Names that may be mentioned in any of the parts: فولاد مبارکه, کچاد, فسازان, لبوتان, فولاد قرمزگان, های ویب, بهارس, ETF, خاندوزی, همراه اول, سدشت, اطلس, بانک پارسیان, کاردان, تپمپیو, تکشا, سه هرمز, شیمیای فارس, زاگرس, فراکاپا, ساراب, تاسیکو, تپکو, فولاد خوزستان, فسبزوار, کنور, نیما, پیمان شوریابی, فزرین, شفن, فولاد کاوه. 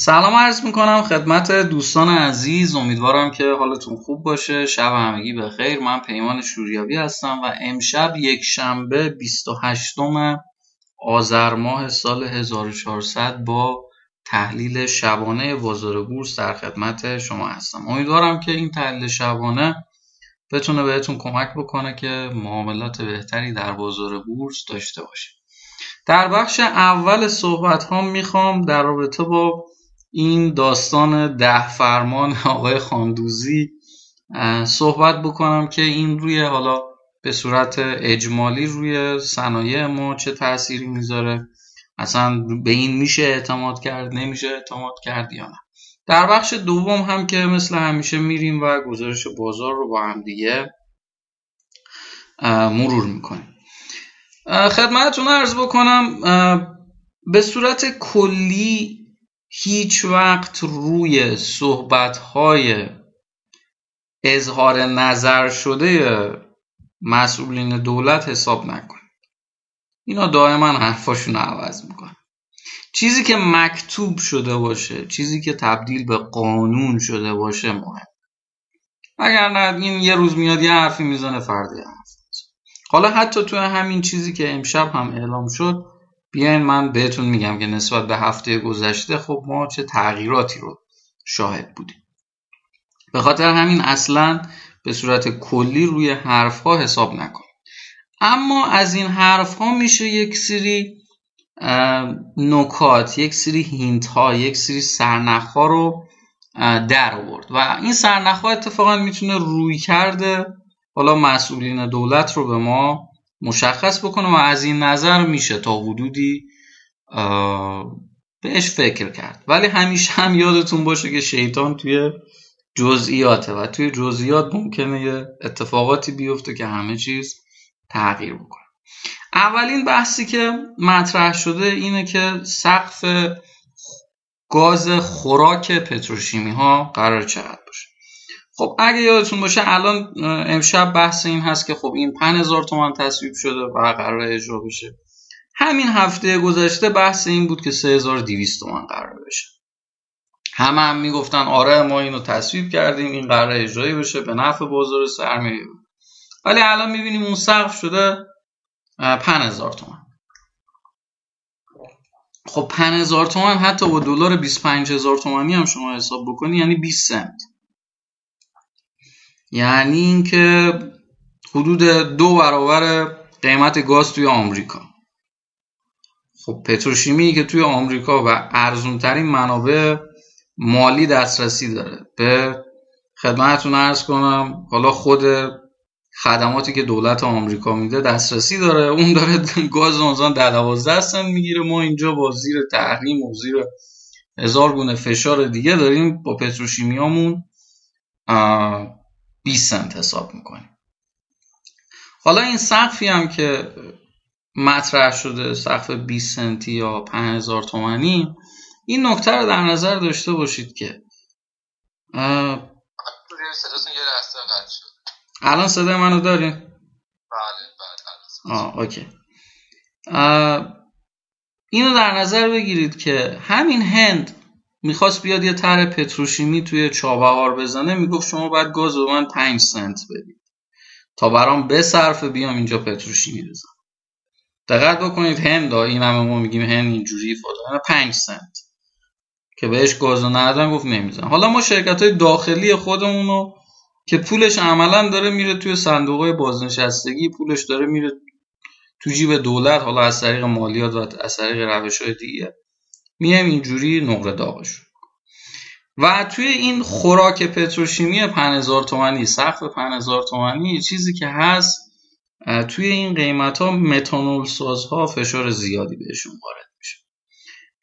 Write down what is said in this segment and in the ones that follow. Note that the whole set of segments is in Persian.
سلام عرض میکنم خدمت دوستان عزیز، امیدوارم که حالتون خوب باشه. شب همگی بخیر. من پیمان شوریابی هستم و امشب یک شنبه 28 آذر ماه سال 1400 با تحلیل شبانه بازار بورس در خدمت شما هستم. امیدوارم که این تحلیل شبانه بتونه بهتون کمک بکنه که معاملات بهتری در بازار بورس داشته باشید. در بخش اول صحبت ها میخوام در رابطه با این داستان 10 فرمان آقای خاندوزی صحبت بکنم که این روی حالا به صورت اجمالی روی صنایع ما چه تأثیری میذاره، اصلا به این میشه اعتماد کرد، نمیشه اعتماد کرد یا نه. در بخش دوم هم که مثل همیشه میریم و گزارش بازار رو با هم دیگه مرور میکنیم. خدمتتون عرض بکنم به صورت کلی هیچ وقت روی صحبت‌های اظهار نظر شده مسئولین دولت حساب نکنید. اینا دائما حرفاشون رو عوض میکنن. چیزی که مکتوب شده باشه، چیزی که تبدیل به قانون شده باشه مهم. اگر نه این یه روز میاد یه حرفی میزنه، فردا حرف. حالا حتی تو همین چیزی که امشب هم اعلام شد، بیاین من بهتون میگم که نسبت به هفته گذشته خب ما چه تغییراتی رو شاهد بودیم. به خاطر همین اصلا به صورت کلی روی حرفها حساب نکن. اما از این حرفها میشه یک سری نکات، یک سری هینت ها، یک سری سرنخ ها رو در آورد و این سرنخ ها اتفاقا میتونه روی کرده حالا مسئولین دولت رو به ما مشخص بکنه و از این نظر میشه تا حدودی بهش فکر کرد. ولی همیشه هم یادتون باشه که شیطان توی جزئیاته و توی جزئیات ممکنه یه اتفاقاتی بیفته که همه چیز تغییر بکنه. اولین بحثی که مطرح شده اینه که سقف گاز خوراک پتروشیمی ها قرار چقدر باشه. خب اگه یادتون باشه الان امشب بحث این هست که خب این 5000 تومان تصویب شده و قرار اجرا بشه. همین هفته گذشته بحث این بود که 3200 تومان قرار بشه. همه هم میگفتن آره ما اینو تصویب کردیم، این قرار اجرایی بشه به نفع بازار سرمایه. ولی الان میبینیم اون سقف شده 5000 تومان. خب 5000 تومان حتی با دلار 25000 تومانی هم شما حساب بکنی یعنی 20 سنت. یعنی این که حدود 2 برابر قیمت گاز توی آمریکا. خب پتروشیمی که توی آمریکا و ارزونترین منابع مالی دسترسی داره، به خدمتتون عرض کنم حالا خود خدماتی که دولت آمریکا میده دسترسی داره، اون داره گاز اونزان 10-12 سنت میگیره. ما اینجا با زیر تحریم و زیر هزار گونه فشار دیگه داریم با پتروشیمیامون 20 سنت حساب میکنیم. حالا این سقفی هم که مطرح شده، سقف 20 سنتی یا 5000 تومانی، این نکته رو در نظر داشته باشید که الان صدای منو دارین؟ بله بله. اوکی. اینو در نظر بگیرید که همین هند میخواست بیاد یه طرح پتروشیمی توی چابهار بزنه، میگفت شما باید گاز رو من 5 سنت بدید تا برام بصرفه بیام اینجا پتروشیمی بزنم. دقت بکنید هند، این همه ما میگیم هند اینجوری فلان، 5 سنت که بهش گاز رو ندادن گفت نمیزنم. حالا ما شرکت‌های داخلی خودمونو که پولش عملاً داره میره توی صندوق‌های بازنشستگی، پولش داره میره تو جیب دولت، حالا از طریق مالیات و از طریق روش‌های دیگه میام اینجوری نقره داغش. و توی این خوراک پتروشیمی 5000 تومانی، سقف 5000 تومانی، چیزی که هست توی این قیمت ها متانول سازها فشار زیادی بهشون وارد میشه،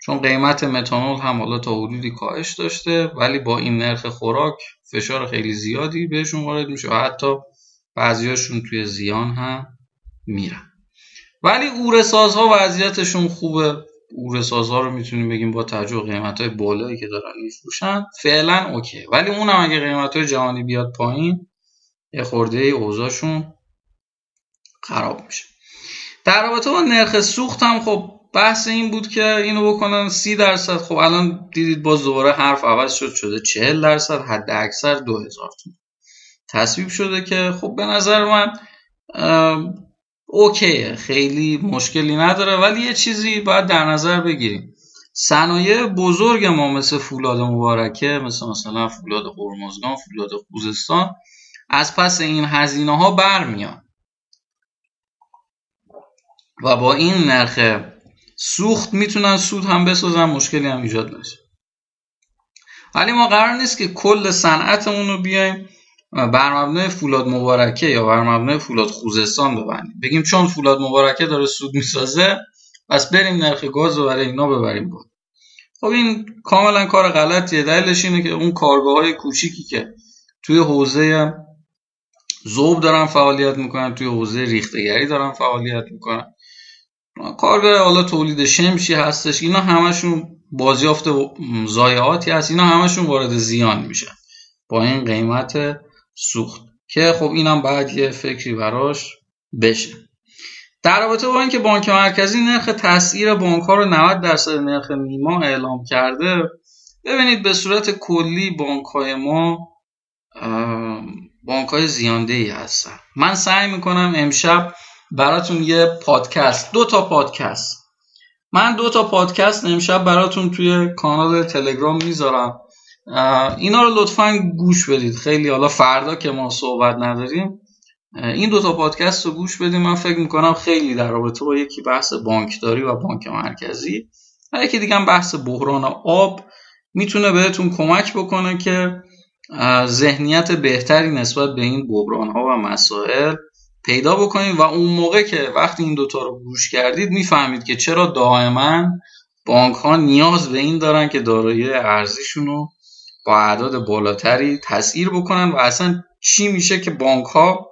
چون قیمت متانول هم حالا تا حدودی کاهش داشته ولی با این نرخ خوراک فشار خیلی زیادی بهشون وارد میشه و حتی بعضیاشون توی زیان هم میرن. ولی اوره سازها وضعیتشون خوبه. او رسازها رو میتونیم بگیم با توجه قیمت‌های بالایی که دارن میفروشن فعلا اوکی، ولی اونم اگه قیمت‌های جهانی بیاد پایین یه خورده اوضاعشون خراب میشه. در رابطه با نرخ سوخت هم خب بحث این بود که اینو بکنن 30%. خب الان دیدید باز دوباره حرف عوض شده 40%، حد اکثر 2000 تومان تصویب شده که خب به نظر من اوکیه، خیلی مشکلی نداره. ولی یه چیزی باید در نظر بگیریم، صنایع بزرگ ما مثل فولاد مبارکه، مثلا فولاد قرمزگان، فولاد خوزستان از پس این هزینه ها برمیان و با این نرخ سوخت میتونن سود هم بسازن، مشکلی هم ایجاد نشه. ولی ما قرار نیست که کل صنعتمون رو بیایم بر مبنای فولاد مبارکه یا بر مبنای فولاد خوزستان ببندیم، بگیم چون فولاد مبارکه داره سود میسازه پس بریم نرخ گاز رو برای اینا ببریم بود. خب این کاملا کار غلطیه. دلیلش اینه که اون کارگاه‌های کوچیکی که توی حوزه ذوب دارن فعالیت میکنن، توی حوزه ریختگری دارن فعالیت میکنن، کارگاه حالا تولید شمشی هستش، اینا همشون بازیافت ضایعاتی هست، اینا همشون وارد زیان میشن با این قیمت سوخت که خب اینم باید یه فکری براش بشه. در رابطه با اینکه بانک مرکزی نرخ تسعیر بانک‌ها رو 90% نرخ نیما اعلام کرده، ببینید به صورت کلی بانک‌های ما بانک‌های زیاندهی هستن. من سعی می‌کنم امشب براتون یه پادکست، 2 تا پادکست، من 2 تا پادکست امشب براتون توی کانال تلگرام میذارم، اینا رو لطفاً گوش بدید. خیلی حالا فردا که ما صحبت نداریم این 2 تا پادکست رو گوش بدیم. من فکر میکنم خیلی در رابطه با یکی بحث بانکداری و بانک مرکزی و یکی دیگه هم بحث بحران آب میتونه بهتون کمک بکنه که ذهنیت بهتری نسبت به این بحران ها و مسائل پیدا بکنید و اون موقع که وقتی این 2 تا رو گوش کردید میفهمید که چرا دائما بانک ها نیاز به این دارن که دارایی ارزیشون رو با اعداد بالاتری تسعیر بکنن و اصلا چی میشه که بانک ها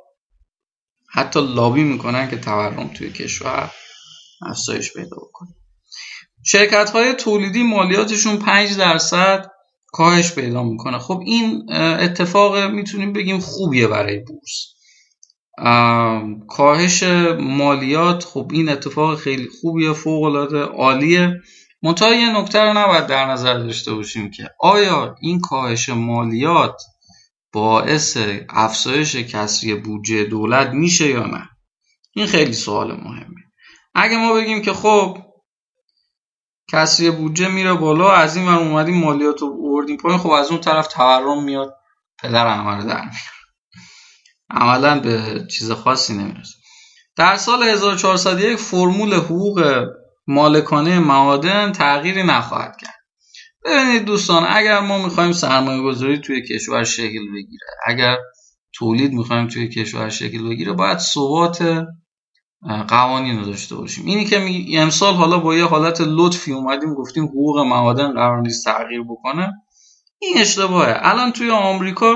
حتی لابی میکنن که تورم توی کشور افزایش پیدا بکنه. شرکت های تولیدی مالیاتشون 5% کاهش پیدا میکنه. خب این اتفاق میتونیم بگیم خوبیه برای بورس. کاهش مالیات خب این اتفاق خیلی خوبیه، فوق العاده عالیه. منتها یه نکته رو نباید در نظر داشته باشیم که آیا این کاهش مالیات باعث افزایش کسری بودجه دولت میشه یا نه. این خیلی سوال مهمه. اگه ما بگیم که خب کسری بودجه میره بالا، از این ور اومدیم مالیات رو آوردیم پایین، خب از اون طرف تورم میاد پدر عمر در میاره، عملا به چیز خاصی نمیرسه. در سال 1401 فرمول حقوق مالکانه معادن تغییری نخواهد کرد. ببینید دوستان، اگر ما میخوایم سرمایه گذاری توی کشور شکل بگیره، اگر تولید میخوایم توی کشور شکل بگیره، باید ثبات قوانین رو داشته باشیم. اینی که امسال حالا با یه حالت لطفی اومدیم گفتیم حقوق معادن قرار نیست تغییر بکنه، این اشتباهه. الان توی آمریکا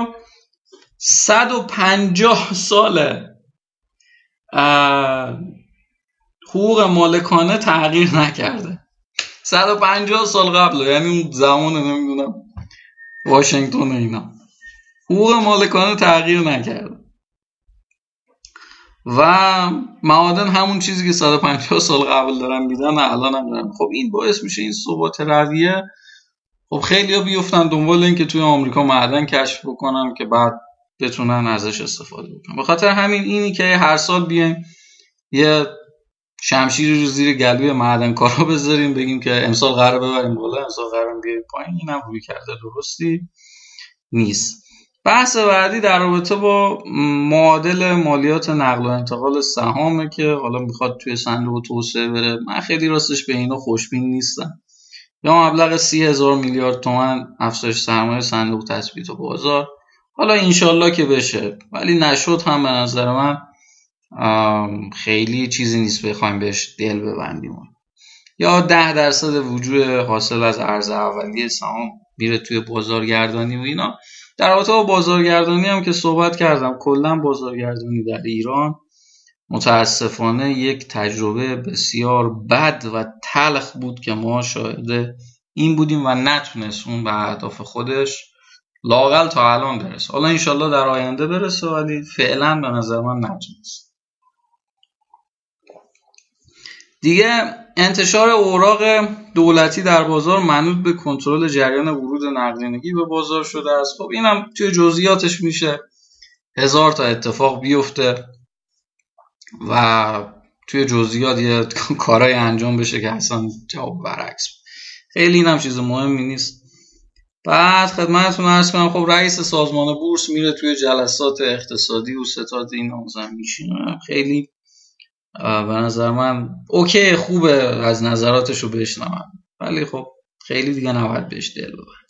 150 ساله حقوق مالکانه تغییر نکرده، 150 سال قبل، یعنی اون زمان نمیدونم واشنگتن اینا حقوق مالکانه تغییر نکرده و معادن همون چیزی که 150 سال قبل دارن میدن الان هم دارن. خب این باعث میشه این ثبات رویه، خب خیلی ها بیفتن دنبال این که توی آمریکا معدن کشف بکنن که بعد بتونن ازش استفاده بکنن. به خاطر همین اینی که هر سال بیایم یه شمشیری رو زیر گلوی معدنکارا بذاریم بگیم که امسال قراره ببریم بالا، امسال قراره بیاریم پایین، اینم روی کرده درستی نیست. بحث بعدی در رابطه با معادل مالیات نقل و انتقال سهامه که حالا میخواد توی صندوق توسعه بره. من خیلی راستش به اینا خوشبین نیستم. یا مبلغ 30,000 میلیارد تومان افزایش سرمایه صندوق تثبیت و بازار، حالا انشالله که بشه، ولی نشد هم به نظر من خیلی چیزی نیست بخوایم بهش دل ببندیم. یا 10% وجوه حاصل از ارز اولیه سهام میره توی بازارگردانی و اینا. در رابطه با بازارگردانی هم که صحبت کردم، کلا بازارگردانی در ایران متاسفانه یک تجربه بسیار بد و تلخ بود که ما شاهد این بودیم و نتونست اون به اهداف خودش لااقل تا الان برسه. حالا انشالله در آینده برسه، ولی فعلا به نظر من نتونست. دیگه انتشار اوراق دولتی در بازار منوط به کنترل جریان ورود نقدینگی به بازار شده است. خب اینم توی جزئیاتش میشه 1000 تا اتفاق بیفته و توی جزئیات یه کارهای انجام بشه که اصلا جواب برعکس. خیلی اینم چیز مهمی نیست. بعد خدمتتون عرض کنم خب رئیس سازمان بورس میره توی جلسات اقتصادی و ستاد این نامزد میشینه. خیلی به نظر من اوکی، خوبه از نظراتشو بشنوم، ولی خب خیلی دیگه نباید بهش دل ببرم.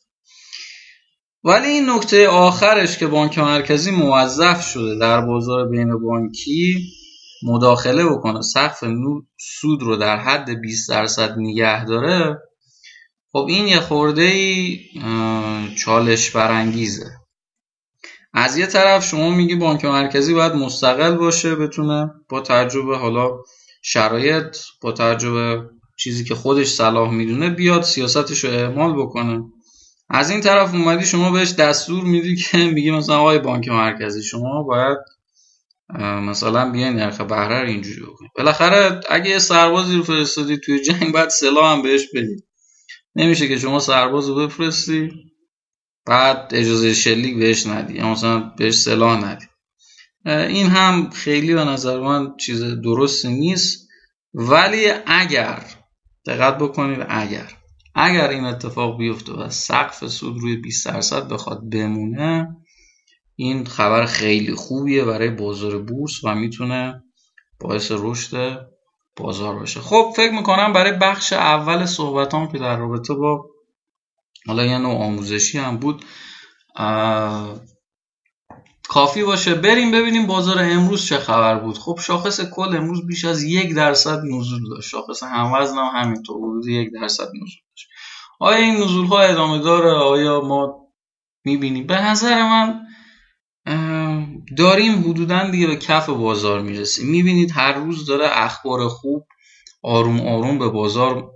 ولی این نکته آخرش که بانک مرکزی موظف شده در بازار بین بانکی مداخله بکنه، سقف سود رو در حد 20% نگه داره، خب این یه خورده‌ای چالش برانگیزه. از یه طرف شما میگی بانک مرکزی باید مستقل باشه، بتونه با تجربه حالا شرایط، با تجربه چیزی که خودش صلاح میدونه بیاد سیاستش رو اعمال بکنه. از این طرف اومدی شما بهش دستور میدی که میگی مثلا آقای بانک مرکزی شما باید مثلا بیاین نرخ بهره رو اینجوری بکنید. بالاخره اگه یه سربازی رو فرستادی توی جنگ باید سلاح هم بهش بدید. نمیشه که شما سرباز رو بفرستی بعد اجازه شلیک بهش ندی یا مثلا بهش سلاح ندی. این هم خیلی به نظر من چیز درستی نیست. ولی اگر دقت بکنید، اگر این اتفاق بیفته و سقف سود روی 20% بخواد بمونه، این خبر خیلی خوبیه برای بازار بورس و میتونه باعث رشد بازار باشه. خب فکر میکنم برای بخش اول صحبتام که در رابطه با حالا یه نوع آموزشی هم بود کافی باشه. بریم ببینیم بازار امروز چه خبر بود. خب شاخص کل امروز بیش از 1% نزول داشت. شاخص هموزن هم همینطور بود، 1% نزول داشت. آیا این نزول ها ادامه داره؟ آیا ما میبینیم؟ به نظر من داریم حدوداً دیگه به کف بازار میرسیم. میبینید هر روز داره اخبار خوب آروم آروم به بازار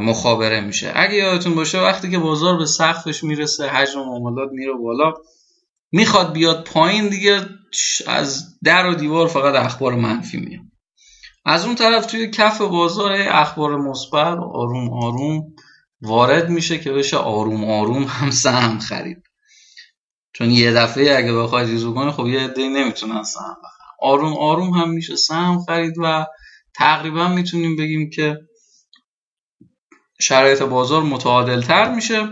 مخابره میشه. اگه یادتون باشه وقتی که بازار به سقفش میرسه، حجم معاملات میره بالا، میخواد بیاد پایین، دیگه از در و دیوار فقط اخبار منفی میاد. از اون طرف توی کف بازار اخبار مثبت آروم آروم وارد میشه که بشه آروم آروم هم سهم خرید. چون یه دفعه اگه بخواد ریزو کنه خب یه عده‌ای نمیتونن سهم بخرن. آروم آروم هم میشه سهم خرید و تقریبا میتونیم بگیم که شرایط بازار متعادل تر میشه.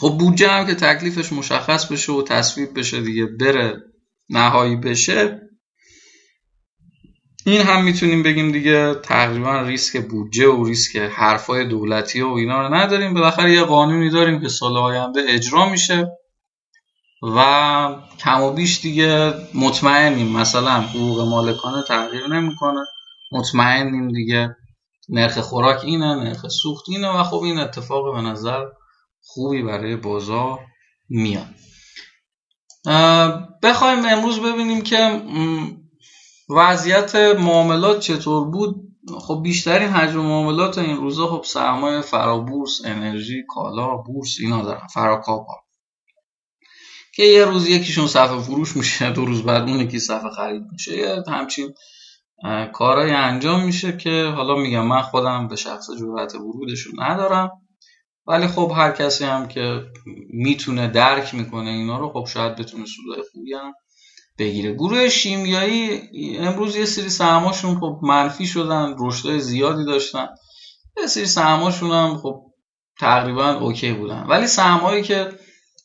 خب بودجه هم که تکلیفش مشخص بشه و تصویب بشه دیگه، بره نهایی بشه، این هم میتونیم بگیم دیگه تقریبا ریسک بودجه و ریسک حرفای دولتی و اینا رو نداریم. بالاخره یه قانونی داریم که سال آینده اجرا میشه و کم و بیش دیگه مطمئنیم، مثلا حقوق مالکانه تغییر نمیکنه، مطمئنیم دیگه نرخ خوراک اینه، نرخ سوخت اینه و خب این اتفاق به نظر خوبی برای بازار میاد. بخوایم امروز ببینیم که وضعیت معاملات چطور بود. خب بیشترین حجم معاملات این روزا خب سرمایه فرابورس، انرژی، کالا، بورس اینا دارن، فراکاپا که یه روز یکیشون صفحه فروش میشه، دو روز بعد اون یکی صفحه خرید میشه، یه همچین کارهای انجام میشه که حالا میگم من خودم به شخص جرأت ورودشو ندارم، ولی خب هر کسی هم که میتونه درک میکنه اینا رو، خب شاید بتونه سودای خوبی هم بگیره. گروه شیمیایی امروز یه سری سهماشون خب منفی شدن، رشدای زیادی داشتن، یه سری سهماشون هم خب تقریبا اوکی بودن. ولی سهمایی که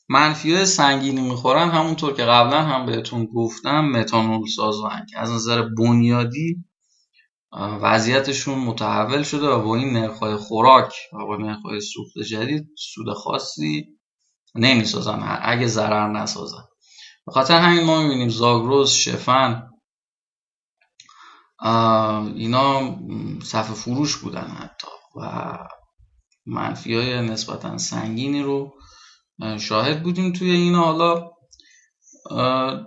منفیه سنگینی میخورن، همونطور که قبلا هم بهتون گفتم، متانول سازان که از نظر بنیادی وضعیتشون متحول شده و با این نرخ‌های خوراک و با نرخ‌های سوخت جدید سود خاصی نمیسازن اگه ضرر نسازن. به خاطر همین ما میبینیم زاگرس، شفن اینا صف فروش بودن حتی و منفیه نسبتا سنگینی رو شاهد بودیم توی این. حالا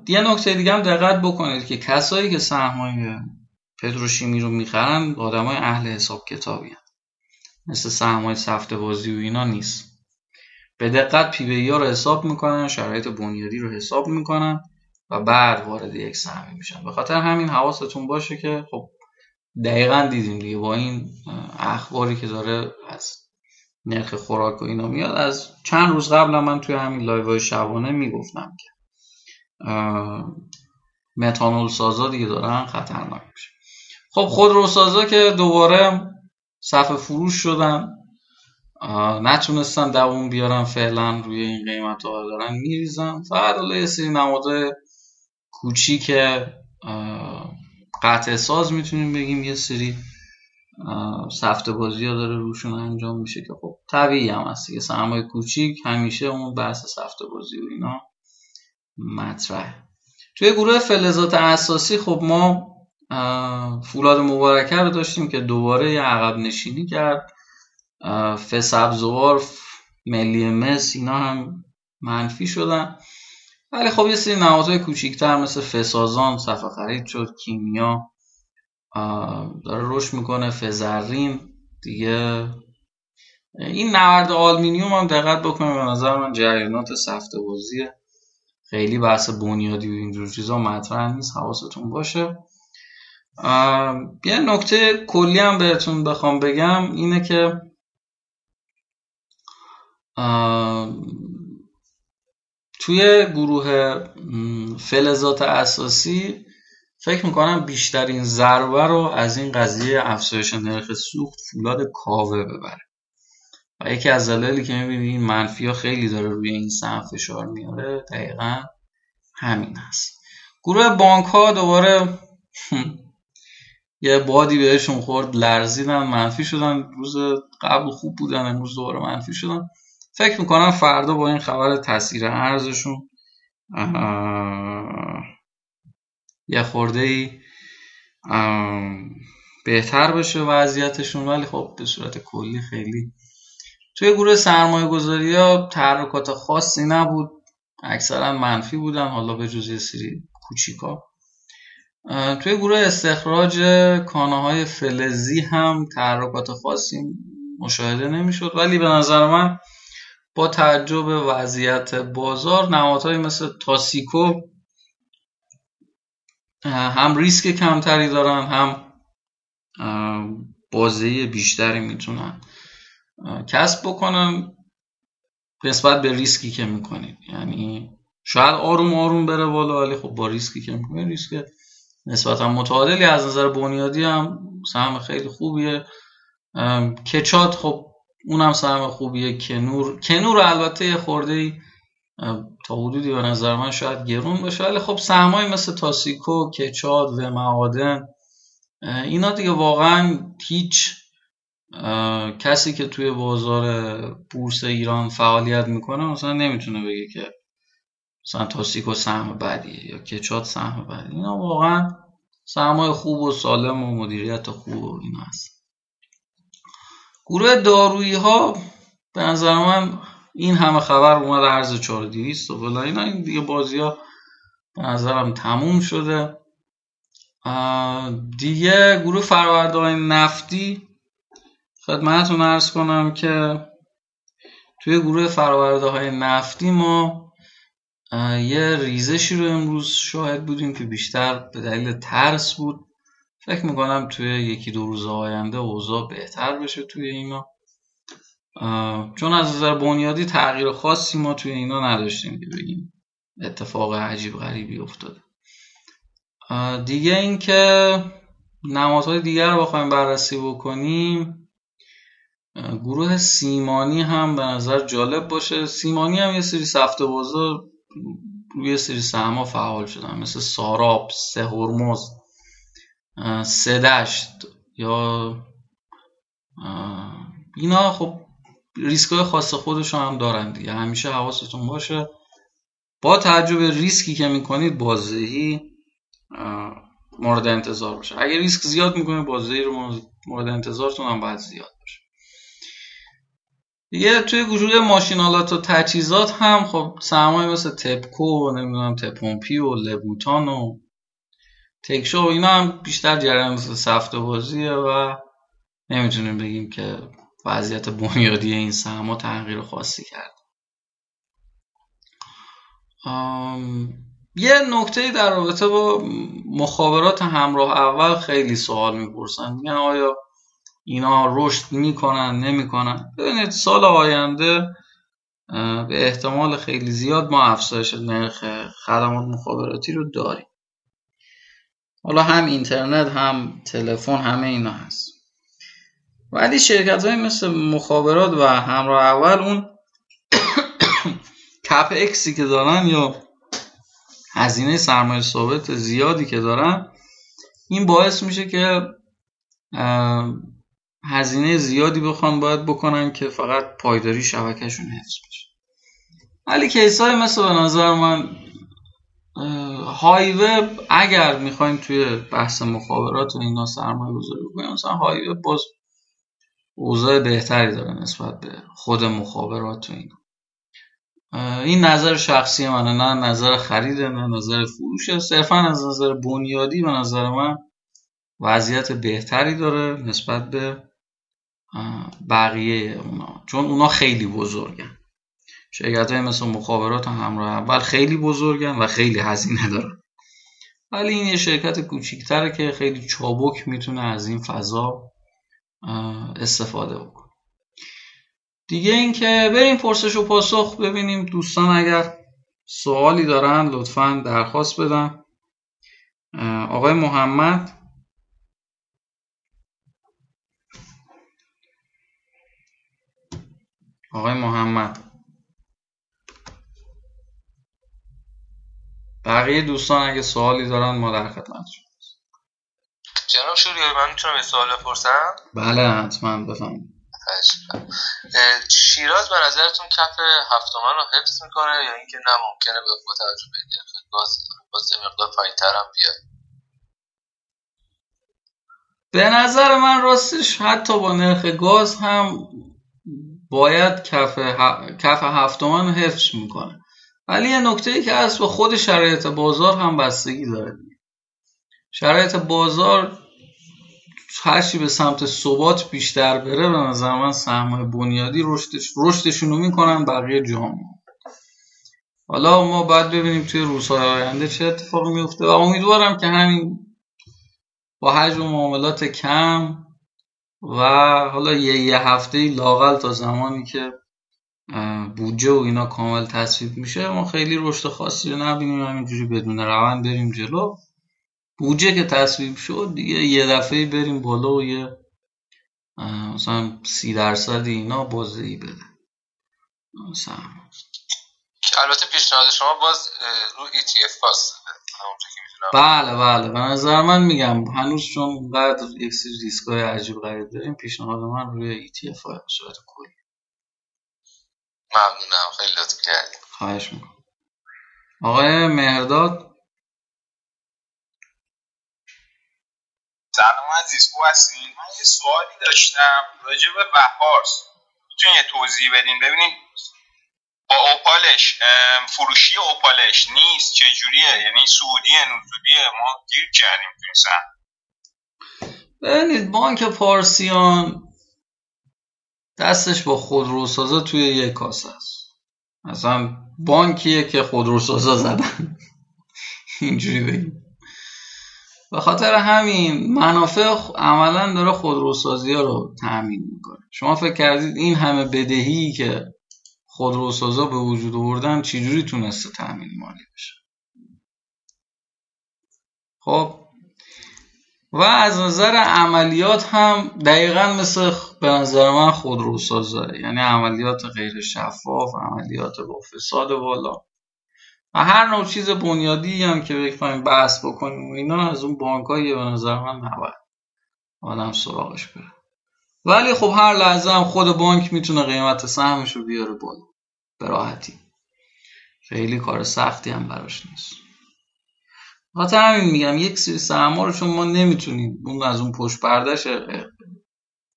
یه نکته دیگه هم دقت بکنید که کسایی که سهمای پتروشیمی رو میخرن آدمای اهل حساب کتابی هستن، مثل سهمای سفته بازی و اینا نیست. به دقت پی بی رو حساب میکنن، شرایط بنیادی رو حساب میکنن و بعد وارد یک سهمی میشن. به خاطر همین حواستون باشه که خب دقیقاً دیدیم دیگه با این اخباری که داره از نرخ خوراک و اینا میاد. از چند روز قبل هم من توی همین لایوهای شبانه میگفتم که متانول سازا دیگه دارن خطرناک میشه. خب خودرو سازا که دوباره صف فروش شدن، نتونستن دوام بیارن فعلا روی این قیمت ها دارن میریزن. فقط یه سری نماده کوچیک قطع ساز میتونیم بگیم یه سری سفته بازی ها داره روشون انجام میشه که خب طبیعی هم هست دیگه. سرمایه کوچیک همیشه اون بحث سفته بازی و اینا مطرحه. توی گروه فلزات اساسی خب ما فولاد مبارکه رو داشتیم که دوباره یه عقب نشینی کرد. فسبزوار، ملی مس اینا هم منفی شدن، ولی خب یه سری نمادهای کوچیک‌تر مثل فسازان صفحه خرید شد، کیمیا داره رشد میکنه، فزرین دیگه. این نورد آلومینیوم هم دقت بکنیم، به نظر من جریانات سفته‌بازیه، خیلی بحث بنیادی و اینجور چیزا مطرح نیست، حواستون باشه. یه نکته کلی هم بهتون بخوام بگم اینه که توی گروه فلزات اساسی فکر میکنم بیشترین ضربه رو از این قضیه افزایش نرخ سوخت فولاد کاوه ببره و یکی از دلایلی که میبینید این منفی ها خیلی داره روی این سهم فشار میاره دقیقا همین هست. گروه بانک ها دوباره یه بادی بهشون خورد، لرزیدن، منفی شدن. روز قبل خوب بودن، امروز دوباره منفی شدن. فکر میکنم فردا با این خبر تاثیر ارزشون یه خورده‌ای بهتر بشه وضعیتشون، ولی خب به صورت کلی خیلی توی گروه سرمایه گذاری ها تحرکات خاصی نبود، اکثرا منفی بودن، حالا به جز یه سری کوچیکا. توی گروه استخراج کانال‌های فلزی هم تحرکات خاصی مشاهده نمی‌شد، ولی به نظر من با تعجب وضعیت بازار نمادهایی مثل تاسیکو هم ریسک کمتری دارن، هم بازدهی بیشتری میتونن کسب بکنن نسبت به ریسکی که میکنید. یعنی شاید آروم آروم بره بالا، ولی خب با ریسکی که میکنید ریسک نسبتا متعادلی. از نظر بنیادی هم سهم خیلی خوبیه. کچاد خب اونم سهم خوبیه. کنور البته یه خورده‌ای تا حدودی به نظر من شاید گرون باشه، ولی خب سهمایی مثل تاسیکو، کچاد و معادن اینا دیگه واقعا هیچ کسی که توی بازار بورس ایران فعالیت میکنه مثلا نمیتونه بگه که مثلا تاسیکو سهم بدیه یا کچاد سهم بدیه. اینا واقعا سهمای خوب و سالم و مدیریت خوب و اینا هست. گروه دارویی ها به نظر من این همه خبر اومد ارز 4200 و فلان اینا، این دیگه بازی ها به نظرم تموم شده دیگه. گروه فروردهای نفتی خدمتتون عرض کنم که توی گروه فروردهای نفتی ما یه ریزشی رو امروز شاهد بودیم که بیشتر به دلیل ترس بود. فکر میکنم توی یکی دو روز آینده اوضاع بهتر بشه توی اینا، چون از نظر بنیادی تغییر خاصی ما توی اینا نداشتیم که بگیم اتفاق عجیب غریبی افتاده دیگه. این که نمادهای دیگر رو بخوایم بررسی بکنیم، گروه سیمانی هم به نظر جالب باشه. سیمانی هم یه سری سفته بازار روی سری سهم‌ها فعال شدن مثل ساراب، سه هرمز، سدشت یا اینا. خب ریسک‌های خاص خودشون هم دارن دیگه. همیشه حواستون باشه با تعجب ریسکی که میکنید بازدهی مورد انتظار باشه. اگه ریسک زیاد میکنید بازدهی رو مورد انتظارتون هم باید زیاد باشه دیگه. توی گروه ماشین‌آلات و تجهیزات هم خب سهم‌های مثل تپکو، نمیدونم تپمپیو و لبوتان و تکشا و اینا هم بیشتر جریان سفته بازیه و نمیتونیم بگیم که وضعیت بنیادی این سهم‌ها تغییر خاصی کرد. یه نکته در رابطه با مخابرات همراه اول خیلی سوال میپرسن، میگن آیا اینا رشد میکنن نمیکنن؟ ببینید سال آینده به احتمال خیلی زیاد ما افزایش نرخ خدمات مخابراتی رو داریم. حالا هم اینترنت هم تلفن همه اینا هست، ولی شرکت های مثل مخابرات و همراه اول اون کپ اکسی که دارن یا هزینه سرمایه ثابت زیادی که دارن، این باعث میشه که هزینه زیادی بخوان باید بکنن که فقط پایداری شبکهشون حفظ بشه. ولی کیسای مثل به نظر من های ویب، اگر میخوایم توی بحث مخابرات و اینا سرمایه گذاری بکنیم، مثلا های ویب باز اوضاع بهتری داره نسبت به خود مخابرات و اینا. این نظر شخصی منه، نه نظر خریده نه نظر فروشه، صرفا از نظر بنیادی به نظر من وضعیت بهتری داره نسبت به بقیه اونا، چون اونا خیلی بزرگن. شرکت های مثل مخابرات همراه اول خیلی بزرگن و خیلی هزینه دارن، ولی این یه شرکت کوچیک‌تره که خیلی چابک میتونه از این فضا استفاده بکنه. دیگه این که بریم پرسش و پاسخ ببینیم، دوستان اگر سوالی دارن لطفاً درخواست بدن. آقای محمد، بقیه دوستان اگه سوالی دارن ما در خدمت شما. جناب شوریابی من میتونم یه سوال بپرسم؟ بله حتما بفرمایید. شیراز به نظرتون کف هفتمن رو حفظ میکنه یا اینکه نه ممکنه به توجه به باز مقدار پایین‌تر هم بیاد؟ به نظر من راستش حتی با نرخ گاز هم باید کف هفتمن رو حفظ میکنه، ولی یه نکته‌ای که هست به خود شرایط بازار هم بستگی داره. شرایط بازار هرچی به سمت ثبات بیشتر بره به نظر من سهم‌های بنیادی رشدشون رو میکنن، بقیه جامعه. حالا ما باید ببینیم توی روزهای آینده چه اتفاقی میفته و امیدوارم که همین با حجم معاملات کم و حالا یه هفته‌ای لااقل تا زمانی که بودجه و اینا کامل تصویب میشه ما خیلی رشد خاصی رو نبینیم، همینجوری بدون روند بریم جلو. بودجه که تصویب شد دیگه یه دفعه بریم بالا و یه مثلا 30% اینا بازدهی بده. البته پیشنهاد شما باز رو ETF باز بله به نظر من میگم هنوز چون بعد یک سری ریسک‌های عجیب غریب داریم، پیشنهاد من روی ETF های صورت کلی. ممنونم، خیلی لطف کردید. خواهش میکنم. آقای مهرداد، سلام عزیز، خوب هستین؟ من یه سوالی داشتم راجع به بهارس، میتونین یه توضیح بدین؟ ببینید با اوپالش، فروشی اوپالش نیست، چجوریه؟ یعنی سعودیه نوزودیه؟ ما گیر کردیم توی سن. ببینید بانک پارسیان دستش با خودروسازا توی یک کاسه است، اصلا بانکیه که خودروسازا زدن اینجوری بگیم. به خاطر همین منافع عملا داره خودروسازی ها رو تأمین میکنه. شما فکر کردید این همه بدهی که خودروسازا به وجود آوردن چجوری تونسته تأمین مالی بشه؟ خب و از نظر عملیات هم دقیقا مثل به نظر من خودروسازا، یعنی عملیات غیر شفاف، عملیات با فساد بالا و هر نوع چیز بنیادی هم که بخوایم بحث بکنیم اینا از اون بانکایی به نظر من نباید آدم سراغش بره، ولی خب هر لحظه هم خود بانک میتونه قیمت سهمش رو بیاره بالا به راحتی، خیلی کار سختی هم براش نیست. حتی همین میگم یک سری سهم‌ها رو چون ما نمیتونیم اون از اون پشت پردهش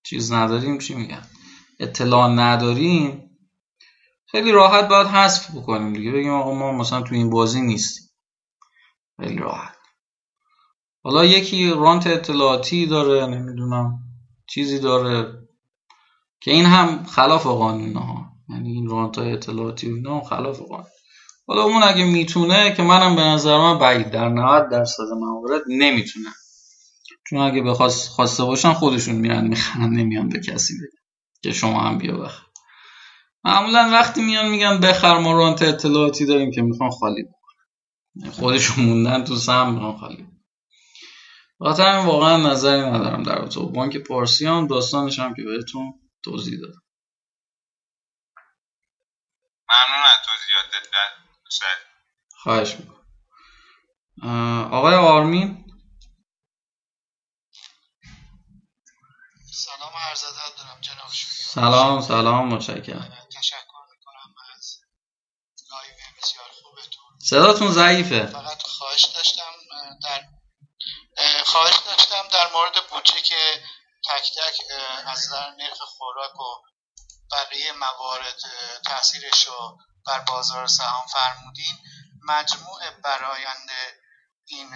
چیز نداریم، چی میگن، اطلاع نداریم، خیلی راحت باید حذف بکنیم دیگه، بگیم آقا ما مثلا تو این بازی نیستیم، خیلی راحت. حالا یکی رانت اطلاعاتی داره، نمیدونم چیزی داره که این هم خلاف قانون ها، یعنی این رانت اطلاعاتی اینا خلاف قانون. حالا اون اگه میتونه که منم به نظر من بعید، در 90% موارد نمیتونه، چون اگه بخواست خواسته باشن خودشون میرن میخرن، نمیان به کسی بگن که شما هم بیا بخر. معمولا وقتی میان میگن بخر ما رانت اطلاعاتی داریم که میخوان خالی بکنن، خودشون موندن تو سهم میخوان خالی. بخاطر این واقعا نظری ندارم در رابطه با بانک پارسی، هم داستانش هم که بهتون توضیح دادم. ممنون از توضیحاتت سعید. خواهش میکنم. آقای آرمین، سلام عرض ادب دارم جناب شما. سلام سلام، متشکرم. تشکر میکنم از لایو بسیار خوبتون. صداتون ضعیفه. فقط خواهش داشتم در مورد بودجه که تک تک از نظر نرخ خوراک و بقیه موارد تاثیرش رو بر بازار سهام فرمودین. مجموع براینده این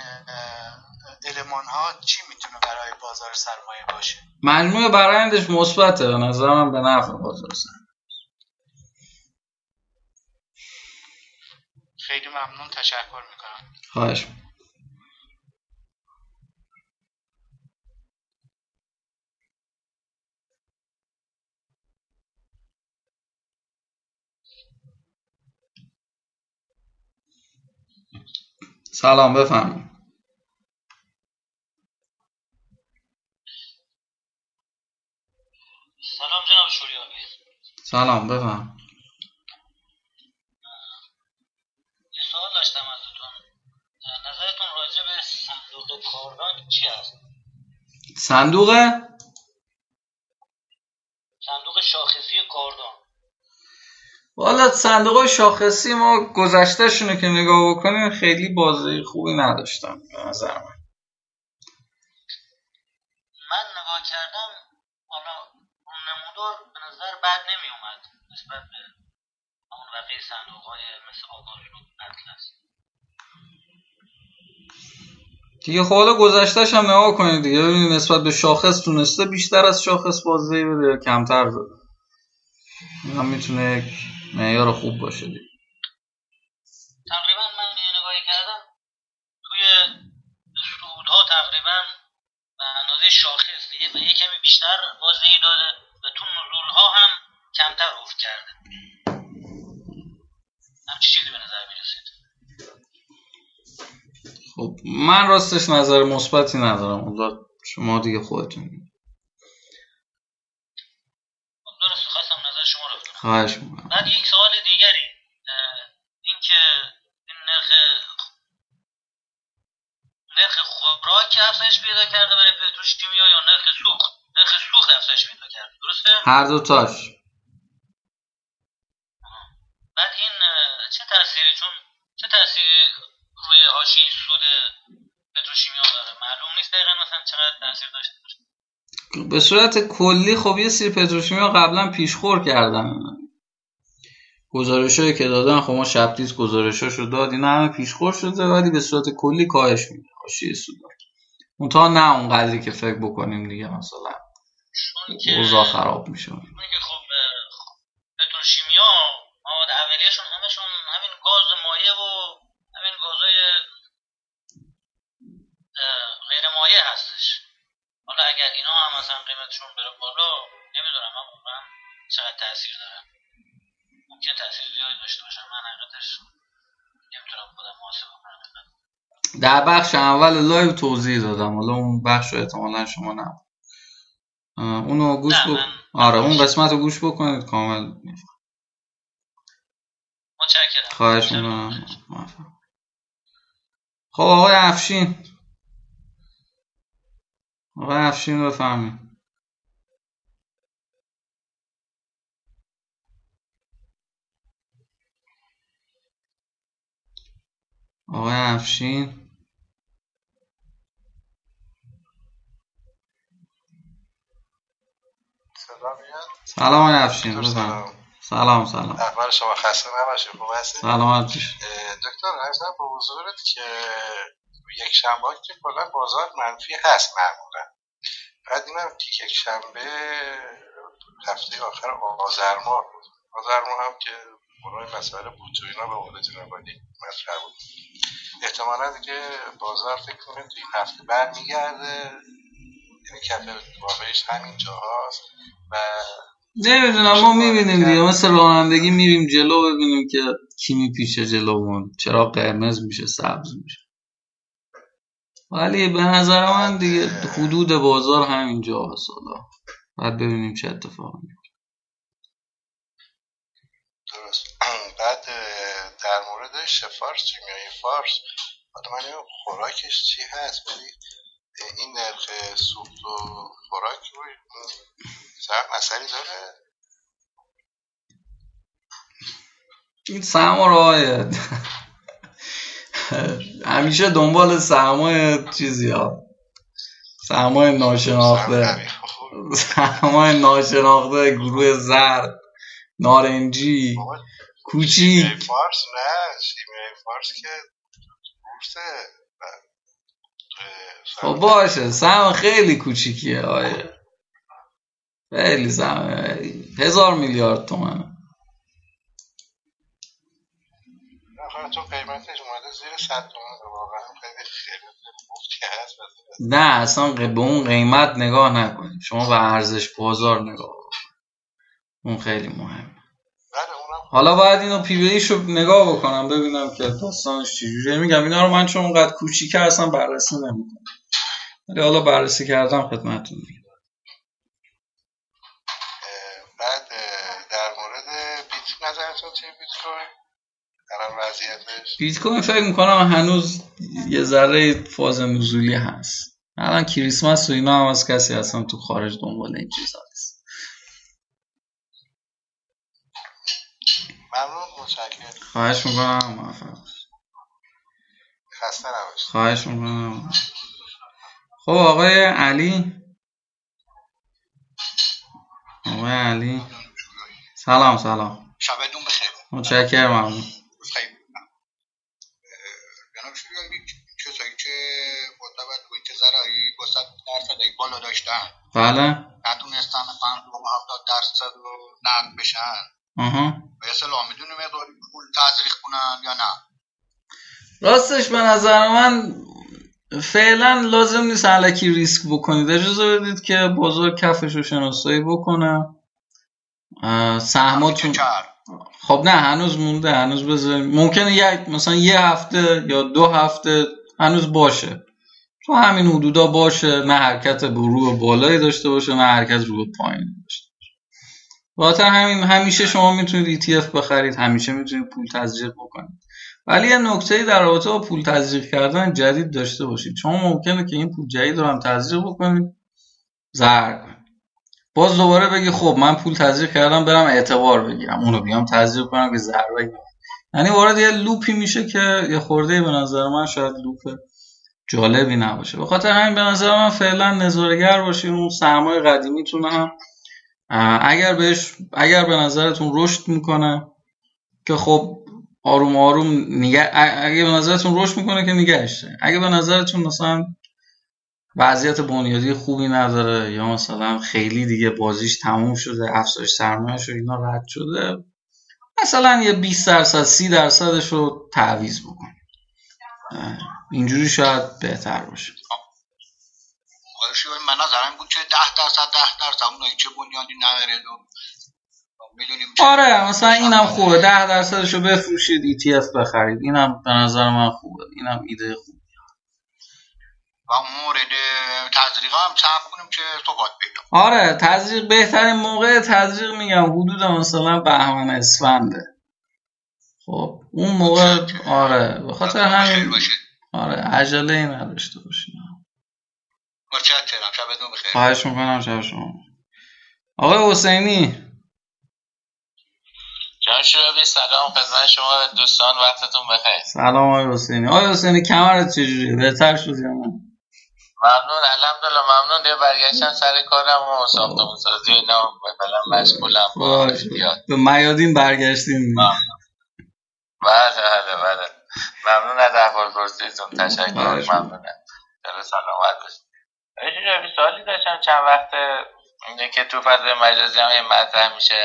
المان ها چی میتونه برای بازار سرمایه باشه؟ مجموع برایندش مثبته به نظر من، به نفع بازار سرمایه. خیلی ممنون، تشکر میکنم. خواهش. سلام، بفرمایید. سلام جناب شوریابی. سلام، بفرمایید. یه سوال داشتم ازتون، نظرتون راجع به صندوق کاردان چی هست؟ صندوق شاخصی کاردان. والا صندوق شاخصی ما گذشته شونه که نگاه بکنیم خیلی بازی خوبی نداشتم به نظر من نگاه کردم. حالا اون نمودار به نظر بد نمی اومد نسبت به اون بقیه صندوق های مثل آگاهی رو اطلس دیگه. خب حالا گذشتهش هم نگاه کنید دیگه، ببینید نسبت به شاخص تونسته بیشتر از شاخص بازی بده یا کمتر زده. این هم میتونه یک معیار خوب باشه دیگه. تقریبا من نگاهی کردم توی سودها تقریبا به اندازه شاخص دیگه و یه کمی بیشتر بازدهی داده و تو نزولها هم کمتر افت کرده. همچی چیزی به نظر میرسید. خب من راستش نظر مثبتی ندارم، شما دیگه خودتون میدونید. خواهش می‌کنم. بعد یک سوال دیگری، این که این نرخ خوراک افزایش پیدا کرده برای پتروشیمیا یا نرخ سوخت افزایش پیدا کرده، درسته؟ هر دو تاش. بعد این چه تأثیری روی حاشیه سود پتروشیمیا داره؟ معلوم نیست دقیقاً مثلا چقدر تأثیر داشته باشه. به صورت کلی خب یه سری پتروشیمیا قبلا پیشخور کردن، گزارشایی که دادن خب ما شبتیز گزارشاشو دادی، نه همه پیشخور شده، ولی به صورت کلی کاهش میده حاشیه سود اونتا، نه اون قدری که فکر بکنیم دیگه، مثلا اوضاع خراب میشه. چون که خب پتروشیمیا مواد اولیه‌شون همشون همین گاز مایع و همین گازهای غیر مایع هستش. حالا اگر اینا هم مثلا قیمتشون بره بالا، نمیدونم واقعا چقدر تاثیر داره. ممکن تاثیر زیادی داشته باشه، من حقیقتش نمیتونم خودم محاسبه کنم. در بخش اول لایو توضیح دادم، حالا اون بخش رو احتمالاً شما نه. اونو گوش آره اون قسمت رو گوش بکنید کامل میفهمید. متشکرم. خواهش می‌کنم. خب آقای افشین، بفهمید. سلام آقای افشین. سلام. احوال شما؟ خسته نباشید. خوب هستید؟ سلامت باشید. دکتر عزیزم به حضورت که یک شنبه که کلا بازار منفی هست معمولا، بعد اینم که یک شنبه هفته آخر آذر ماه بود، مادرمون هم که برای مسئله بود تو اینا به والدین اولی مطرح بود. احتمالا دیگه بازار فکر کنیم تو این هفته برمیگرده، یعنی کف واقعیش همین جاهاست و نمیدونم، ما میبینیم دیگه، مثل رانندگی میریم جلو ببینیم که کی میپیشه جلومون، چرا قرمز میشه سبز میشه. ولی به نظر من دیگه حدود بازار همین جاهاست، بعد ببینیم چه اتفاقی میفته. درست. بعد در مورد شفارس شیمیایی فارس من خوراکش چی هست، ولی این نرخ سوخت و خوراک مسئله داره. این سمورایه همیشه دنبال سرمایه چیزی ها، سرمایه ناشناخته، سرمایه ناشناخته، گروه زرد، نارنجی، کوچیک. شیمیای فارس نه، شیمیای فارس که بورسه. خب باشه، سهم خیلی کوچیکیه آیه، خیلی سهمه، 1000 میلیارد تومنه. تو قیمتش اومده زیر 100 تومن واقعا خیلی مفتی هست. نه اصلا به اون قیمت نگاه نکنید، شما به ارزش بازار نگاه کنید، اون خیلی مهمه. حالا باید اینو پی وی ایشو نگاه بکنم ببینم که داستانش چجوریه. میگم اینا رو من چون اونقدر کوچیکه اصلا بررسی نمیکنم، ولی حالا بررسی کردم خدمتتون میگم. بعد در مورد بیت نظرتون چیه؟ بیت کوین وضعیتش؟ بیت کوین فکر میکنم هنوز یه ذره فاز نزولی هست. الان کریسمس و اینا هم از کسی اصلا تو خارج دنبال این چیزا نیست. ممنون، متشکرم. خواهش میکنم، موفق. خسته نباشید. خواهش میکنم. خب آقای علی، آقای علی سلام. سلام، شبتون بخیر. متشکرم، ممنون. بالا داشتن، بله، نتونستن 50% و 70% رو نقد بشن. به اصطلاح میدونی مقداری پول تزریق کنن یا نه. راستش به نظر من فعلا لازم نیست الکی ریسک بکنید، اجازه بدید که بازار کفش رو شناسایی بکنه. سهماتون خب نه هنوز مونده، هنوز بذاریم، ممکنه مثلا یه هفته یا 2 هفته هنوز باشه، تو همین حدودا باشه، نه حرکت رو به بالایی داشته باشه، نه حرکت رو به پایین داشته باشه. واقعا همین، همیشه شما میتونید ETF بخرید، همیشه میتونید پول تزریق بکنید. ولی یه نکته‌ای در رابطه با پول تزریق کردن جدید داشته باشید. شما ممکنه که این پول جدید رو هم تزریق بکنید، ضرر کنید. باز دوباره بگی خب من پول تزریق کردم برم اعتبار بگیرم، اون رو بیام تزریق کنم که ضرر بگیرم. یعنی وارد یه لوپی میشه که یه خورده به نظر من شاید لوپ جالبی نباشه. به خاطر همین به نظر من فعلا نظاره‌گر باشین. اون سرمایه قدیمیتون هم اگر به نظرتون رشد میکنه که خب آروم آروم اگه به نظرتون رشد میکنه که نگهش دارید. اگه به نظرتون مثلا وضعیت بنیادی خوبی نداره یا مثلا خیلی دیگه بازیش تموم شده، افزایش سرمایه‌اش و اینا رد شده، مثلا یه 20% 30% رو تعویض بکنید. اینجوری شاید بهتر باشه. من نظرم بود که 10% اونایی که بنیادی ندارد و میدونیم. آره مثلا اینم خوبه، 10% رو بفروشید ETF بخرید، اینم به نظر من خوبه، اینم ایده خوبه. و مورد تزریق هم صبر کنیم که ثبات پیدا. آره تزریق بهترین موقع تزریق میگم حدود مثلا بهمن اسفنده. خب اون موقع آره به خاطر همین آره عجله نداشته باشین. متشکرم، شبتون بخیر. خواهش می‌کنم، شب شما. آقای حسینی جناب، سلام خدمت شما دوستان، وقتتون بخیر. سلام آقای حسینی. آقای حسینی کمرت چجوریه؟ بهتر شد یا نه؟ ممنون، الحمدلله ممنون. دیگه برگشتم سر کارم و ساختمون سازی و اینا فعلا مشغولم. باشه. به میادین برگشتین. بله. ممنون از احوالپرسیتون، تشکر. ممنونم. در سلامت باشید. یه سوالی داشتم چند وقت اینه که تو فضای مجازی هم یه مطرح میشه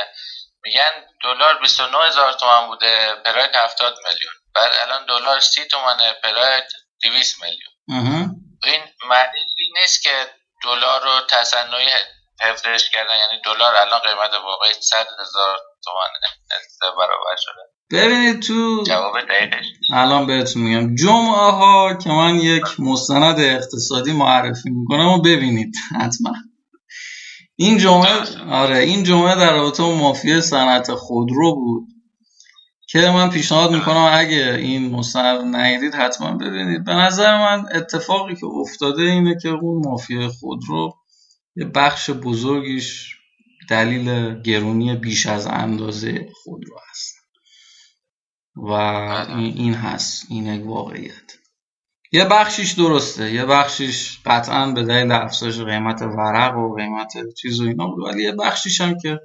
میگن دلار 29000 تومان بوده پراید 70 میلیون، بعد الان دلار 30 تومانه پراید 200 میلیون. این معنی نیست که دلار رو تصنعی حفظش کردن، یعنی دلار الان قیمت واقعی 100000 تومانه، سه برابر شده. ببینید تو جواب دقیقش الان بهتون میگم. جمعه ها که من یک مستند اقتصادی معرفی میکنم و ببینید حتما. این جمعه در رابطه با مافیای صنعت خودرو بود که من پیشنهاد میکنم اگه این مستند ندیدید حتما ببینید. به نظر من اتفاقی که افتاده اینه که اون مافیای خودرو یه بخش بزرگیش دلیل گرونی بیش از اندازه خودرو هست و این هست، این یک واقعیت. یه بخشیش درسته، یه بخشیش قطعاً به دلیل افزایش قیمت ورق و قیمت چیز و اینا بود، ولی یه بخشیش هم که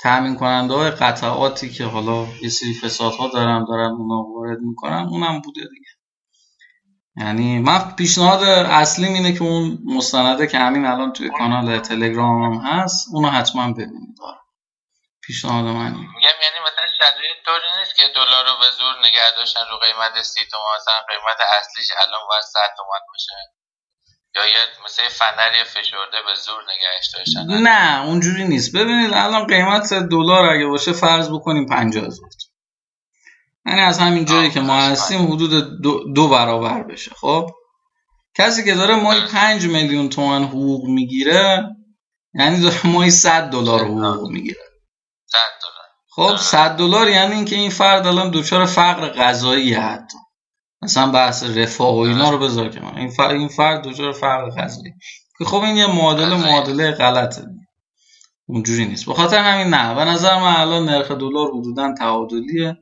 تامین کننده های قطعاتی که حالا یه سری فسادها دارن اونا وارد میکنن، اونم بوده دیگه. یعنی من پیشنهاد اصلیم اینه که اون مستنده که همین الان توی کانال تلگرام هم هست اونو حتما ببینید. پیشنهاد من میگم یعنی مثلا شرایط طوری نیست که دلار رو به زور نگه داشتن رو قیمت 30 تومان، مثلا قیمت اصلیش الان باید 100 تومان باشه، یا مثلا فنری فشرده به زور نگهش داشتن. نه اونجوری نیست. ببینید الان قیمت دلار اگه باشه فرض بکنیم 50000، یعنی از همین جایی که ما هستیم حدود 2 برابر بشه. خب کسی که داره ماهی 5 میلیون تومان حقوق میگیره یعنی داره ماهی 100 دلار حقوق میگیره. خب 100 دلار یعنی اینکه این فرد الان دچار فقر غذایی، حتی مثلا بحث رفاه و اینا رو بذار که من این فرد دچار فقر غذایی، که خب این یه معادله غلطه، اونجوری نیست. به خاطر همین نه به نظر من الان نرخ دلار حدوداً تعادلیه،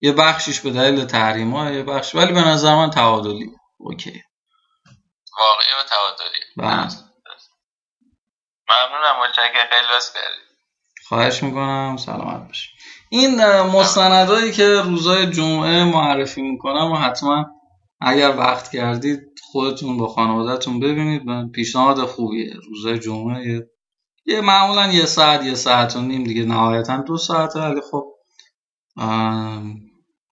یه بخشش به دلیل تحریم‌ها، یه بخش، ولی به نظر من تعادلیه، اوکی، واقعی و تعادلیه. بله ممنونم، متشکرم، خیلی لطف کردید. خواهش میکنم، سلامت باشید. این مستندایی که روزای جمعه معرفی میکنم و حتما اگر وقت کردید خودتون با خانواده‌تون ببینید، من پیشنهاد خوبیه. روزای جمعه یه معمولا 1 ساعت 1 ساعت و نیم دیگه، نهایتا 2 ساعته، ولی خب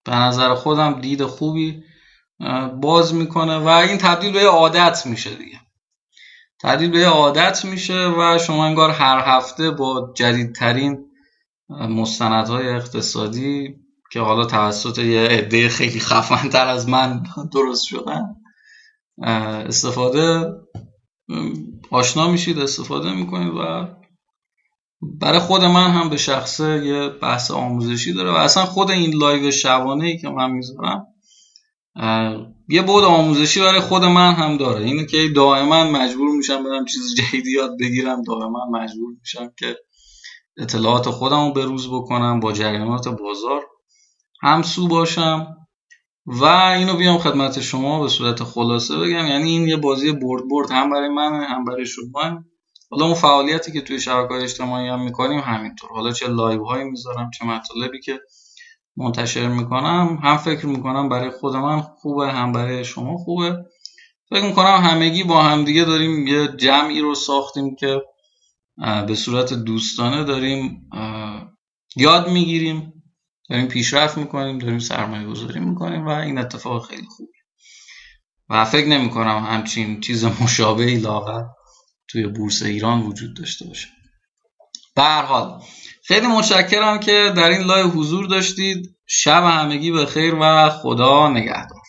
به نظر خودم دید خوبی باز میکنه و این تبدیل به عادت میشه دیگه، تعدیل به عادت میشه و شما انگار هر هفته با جدیدترین مستندهای اقتصادی که حالا توسط یه عده خیلی خفن‌تر از من درست شدن آشنا میشید، استفاده میکنید و برای خود من هم به شخصه یه بحث آموزشی داره و اصلا خود این لایو شبانه‌ای که من میذارم یه بود آموزشی برای خود من هم داره. اینه که دائما مجبور میشم برم چیز جدید یاد بگیرم، دائما مجبور میشم که اطلاعات خودم رو بروز بکنم، با جریانات بازار همسو باشم و اینو بیام خدمت شما به صورت خلاصه بگم. یعنی این یه بازی برد هم برای من هم برای شما. حالا اون فعالیتی که توی شبکه‌های اجتماعی هم میکنیم همینطور، حالا چه لایو هایی میذارم چه مطالبی که منتشر میکنم، هم فکر میکنم برای خود من خوبه هم برای شما خوبه. فکر میکنم همگی با همدیگه داریم یه جمعی رو ساختیم که به صورت دوستانه داریم یاد میگیریم، داریم پیشرفت میکنیم، داریم سرمایه گذاری میکنیم و این اتفاق خیلی خوبه و فکر نمیکنم همچین چیز مشابهی لاغر توی بورس ایران وجود داشته باشه. به هر حال خیلی متشکرم که در این لایو حضور داشتید. شب همگی بخیر و خدا نگهدار.